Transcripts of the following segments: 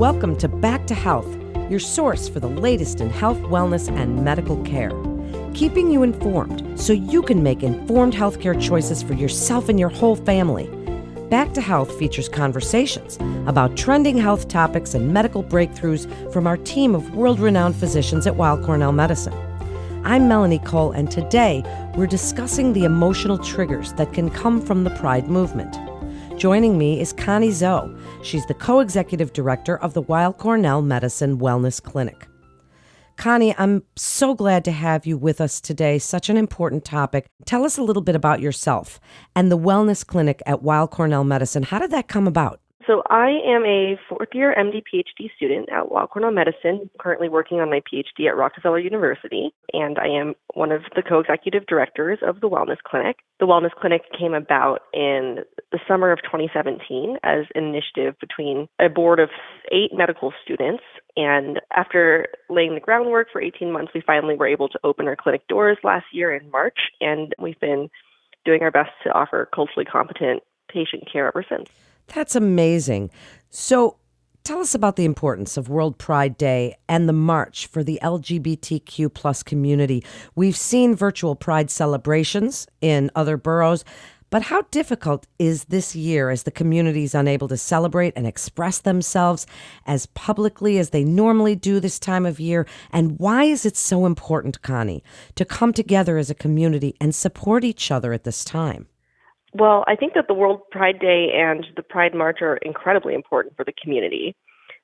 Welcome to Back to Health, your source for the latest in health, wellness, and medical care. Keeping you informed so you can make informed healthcare choices for yourself and your whole family. Back to Health features conversations about trending health topics and medical breakthroughs from our team of world-renowned physicians at Weill Cornell Medicine. I'm Melanie Cole, and today we're discussing the emotional triggers that can come from the Pride movement. Joining me is Connie Zoe. She's the co-executive director of the Weill Cornell Medicine Wellness Clinic. Connie, I'm so glad to have you with us today. Such an important topic. Tell us a little bit about yourself and the Wellness Clinic at Weill Cornell Medicine. How did that come about? So I am a fourth-year MD PhD student at Weill Cornell Medicine, currently working on my PhD at Rockefeller University, and I am one of the co-executive directors of the Wellness Clinic. The Wellness Clinic came about in the summer of 2017 as an initiative between a board of 8 medical students. And after laying the groundwork for 18 months, we finally were able to open our clinic doors last year in March, and we've been doing our best to offer culturally competent patient care ever since. That's amazing. So tell us about the importance of World Pride Day and the march for the LGBTQ plus community. We've seen virtual Pride celebrations in other boroughs, but how difficult is this year as the community is unable to celebrate and express themselves as publicly as they normally do this time of year? And why is it so important, Connie, to come together as a community and support each other at this time? Well, I think that the World Pride Day and the Pride March are incredibly important for the community.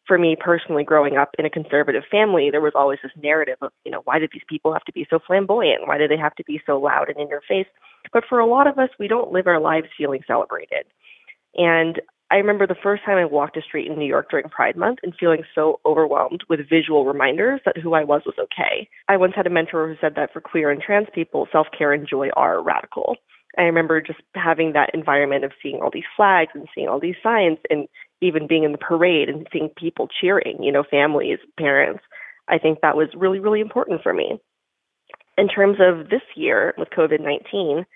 For me personally, growing up in a conservative family, there was always this narrative of, why did these people have to be so flamboyant? Why do they have to be so loud and in your face? But for a lot of us, we don't live our lives feeling celebrated. And I remember the first time I walked a street in New York during Pride Month and feeling so overwhelmed with visual reminders that who I was okay. I once had a mentor who said that for queer and trans people, self-care and joy are radical. I remember just having that environment of seeing all these flags and seeing all these signs and even being in the parade and seeing people cheering, families, parents. I think that was really, really important for me. In terms of this year with COVID-19,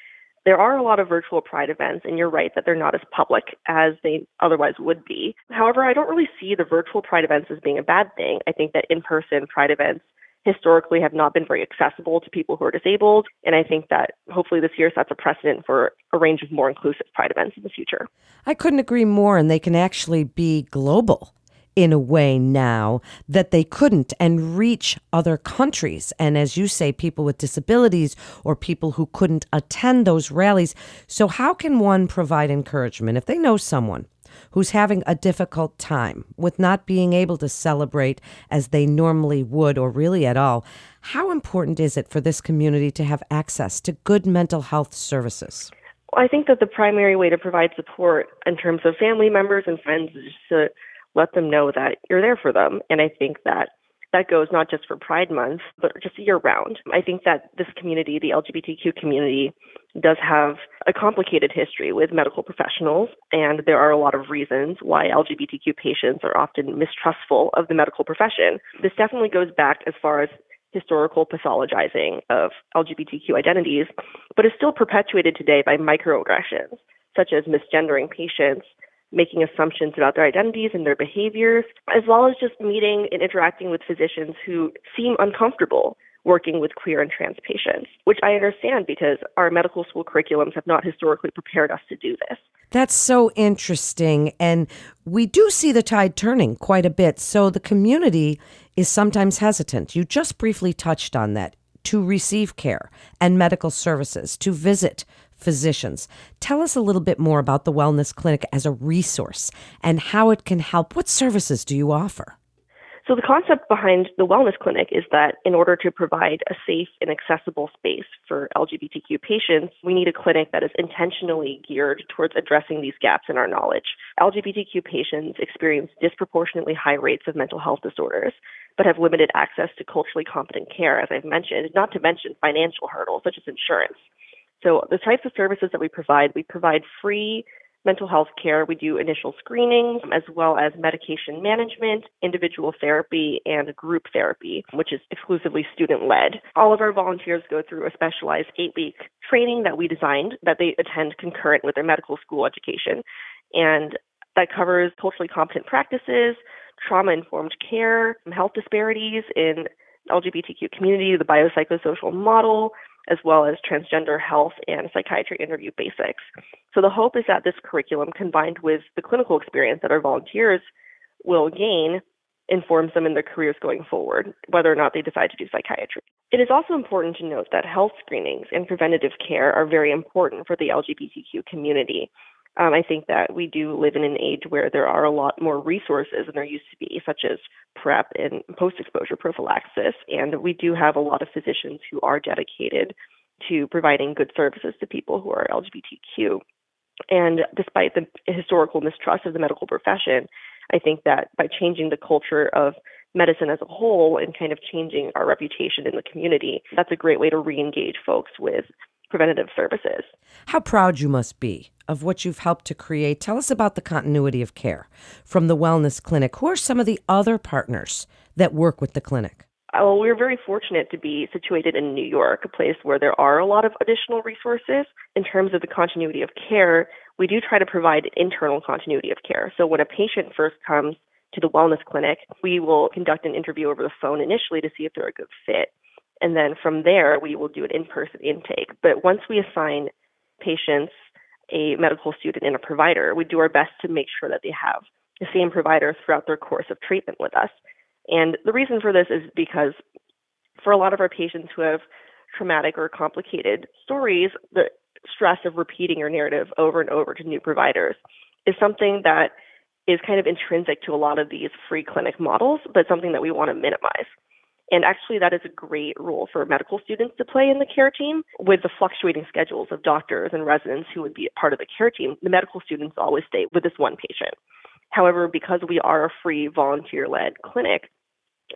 there are a lot of virtual Pride events, and you're right that they're not as public as they otherwise would be. However, I don't really see the virtual Pride events as being a bad thing. I think that in-person Pride events historically have not been very accessible to people who are disabled. And I think that hopefully this year sets a precedent for a range of more inclusive Pride events in the future. I couldn't agree more, and they can actually be global in a way now that they couldn't, and reach other countries. And as you say, people with disabilities or people who couldn't attend those rallies. So how can one provide encouragement if they know someone who's having a difficult time with not being able to celebrate as they normally would or really at all? How important is it for this community to have access to good mental health services? Well, I think that the primary way to provide support in terms of family members and friends is to let them know that you're there for them. And I think that that goes not just for Pride Month, but just year-round. I think that this community, the LGBTQ community, does have a complicated history with medical professionals, and there are a lot of reasons why LGBTQ patients are often mistrustful of the medical profession. This definitely goes back as far as historical pathologizing of LGBTQ identities, but is still perpetuated today by microaggressions, such as misgendering patients, making assumptions about their identities and their behaviors, as well as just meeting and interacting with physicians who seem uncomfortable working with queer and trans patients, which I understand because our medical school curriculums have not historically prepared us to do this. That's so interesting. And we do see the tide turning quite a bit. So the community is sometimes hesitant. You just briefly touched on that, to receive care and medical services, to visit physicians. Tell us a little bit more about the Wellness Clinic as a resource and how it can help. What services do you offer? So the concept behind the Wellness Clinic is that in order to provide a safe and accessible space for LGBTQ patients, we need a clinic that is intentionally geared towards addressing these gaps in our knowledge. LGBTQ patients experience disproportionately high rates of mental health disorders, but have limited access to culturally competent care, as I've mentioned, not to mention financial hurdles such as insurance. So the types of services that we provide free mental health care. We do initial screenings, as well as medication management, individual therapy, and group therapy, which is exclusively student-led. All of our volunteers go through a specialized 8-week training that we designed that they attend concurrent with their medical school education. And that covers culturally competent practices, trauma-informed care, health disparities in the LGBTQ community, the biopsychosocial model, as well as transgender health and psychiatry interview basics. So the hope is that this curriculum, combined with the clinical experience that our volunteers will gain, informs them in their careers going forward, whether or not they decide to do psychiatry. It is also important to note that health screenings and preventative care are very important for the LGBTQ community. I think that we do live in an age where there are a lot more resources than there used to be, such as PrEP and post-exposure prophylaxis, and we do have a lot of physicians who are dedicated to providing good services to people who are LGBTQ. And despite the historical mistrust of the medical profession, I think that by changing the culture of medicine as a whole and kind of changing our reputation in the community, that's a great way to re-engage folks with preventative services. How proud you must be of what you've helped to create. Tell us about the continuity of care from the wellness clinic. Who are some of the other partners that work with the clinic? Well, we're very fortunate to be situated in New York, a place where there are a lot of additional resources. In terms of the continuity of care, we do try to provide internal continuity of care. So when a patient first comes to the wellness clinic, we will conduct an interview over the phone initially to see if they're a good fit. And then from there, we will do an in-person intake. But once we assign patients a medical student and a provider, we do our best to make sure that they have the same provider throughout their course of treatment with us. And the reason for this is because for a lot of our patients who have traumatic or complicated stories, the stress of repeating your narrative over and over to new providers is something that is kind of intrinsic to a lot of these free clinic models, but something that we want to minimize. And actually, that is a great role for medical students to play in the care team. With the fluctuating schedules of doctors and residents who would be part of the care team, the medical students always stay with this one patient. However, because we are a free volunteer-led clinic,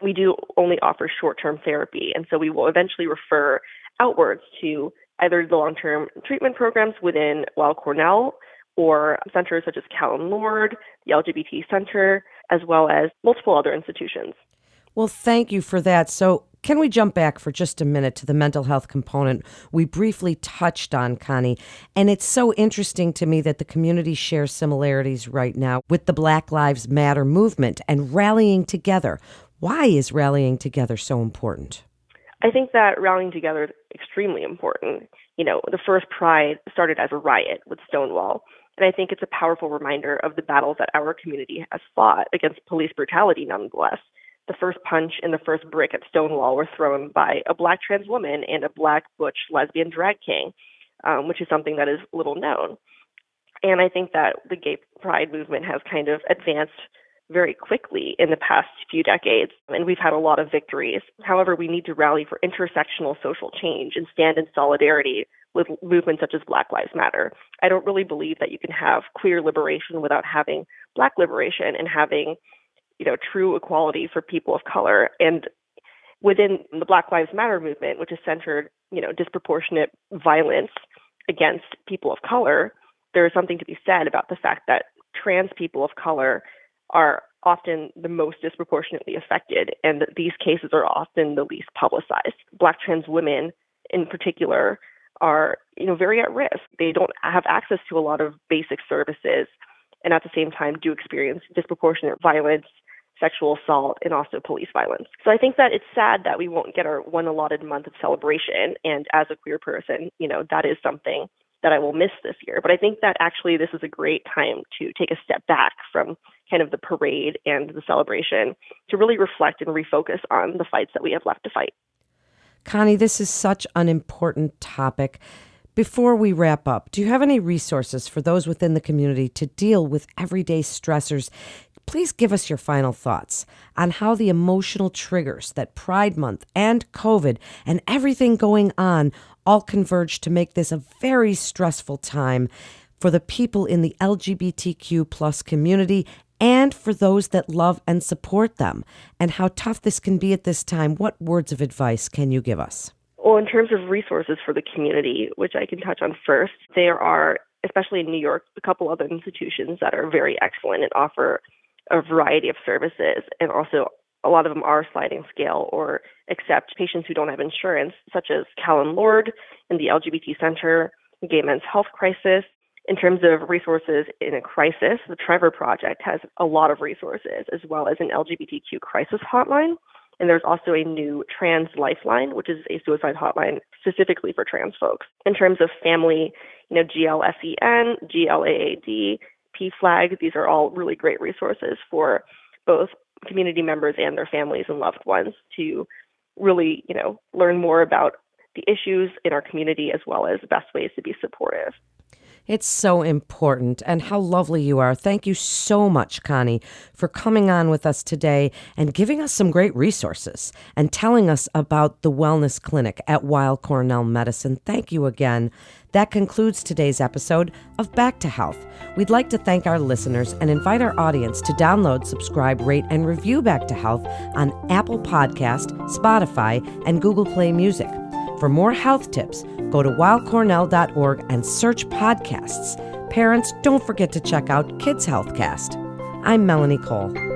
we do only offer short-term therapy. And so we will eventually refer outwards to either the long-term treatment programs within Weill Cornell or centers such as Callen-Lorde, the LGBT Center, as well as multiple other institutions. Well, thank you for that. So can we jump back for just a minute to the mental health component we briefly touched on, Connie? And it's so interesting to me that the community shares similarities right now with the Black Lives Matter movement and rallying together. Why is rallying together so important? I think that rallying together is extremely important. You know, the first Pride started as a riot with Stonewall. And I think it's a powerful reminder of the battles that our community has fought against police brutality nonetheless. The first punch and the first brick at Stonewall were thrown by a Black trans woman and a Black butch lesbian drag king, which is something that is little known. And I think that the gay pride movement has kind of advanced very quickly in the past few decades, and we've had a lot of victories. However, we need to rally for intersectional social change and stand in solidarity with movements such as Black Lives Matter. I don't really believe that you can have queer liberation without having Black liberation and having true equality for people of color. And within the Black Lives Matter movement, which is centered, disproportionate violence against people of color, there is something to be said about the fact that trans people of color are often the most disproportionately affected, and that these cases are often the least publicized. Black trans women in particular are, very at risk. They don't have access to a lot of basic services, and at the same time do experience disproportionate violence, sexual assault, and also police violence. So I think that it's sad that we won't get our one allotted month of celebration. And as a queer person, that is something that I will miss this year. But I think that actually this is a great time to take a step back from kind of the parade and the celebration to really reflect and refocus on the fights that we have left to fight. Connie, this is such an important topic. Before we wrap up, do you have any resources for those within the community to deal with everyday stressors? Please give us your final thoughts on how the emotional triggers that Pride Month and COVID and everything going on all converge to make this a very stressful time for the people in the LGBTQ plus community and for those that love and support them, and how tough this can be at this time. What words of advice can you give us? Well, in terms of resources for the community, which I can touch on first, there are, especially in New York, a couple other institutions that are very excellent and offer a variety of services. And also, a lot of them are sliding scale or accept patients who don't have insurance, such as Callen-Lorde and the LGBT Center, Gay Men's Health Crisis, In terms of resources in a crisis, the Trevor Project has a lot of resources, as well as an LGBTQ crisis hotline. And there's also a new Trans Lifeline, which is a suicide hotline specifically for trans folks. In terms of family, GLSEN, GLAAD, PFLAG, these are all really great resources for both community members and their families and loved ones to really, learn more about the issues in our community as well as the best ways to be supportive. It's so important, and how lovely you are. Thank you so much, Connie, for coming on with us today and giving us some great resources and telling us about the Wellness Clinic at Weill Cornell Medicine. Thank you again. That concludes today's episode of Back to Health. We'd like to thank our listeners and invite our audience to download, subscribe, rate, and review Back to Health on Apple Podcast, Spotify, and Google Play Music. For more health tips, go to WeillCornell.org and search podcasts. Parents, don't forget to check out Kids Healthcast. I'm Melanie Cole.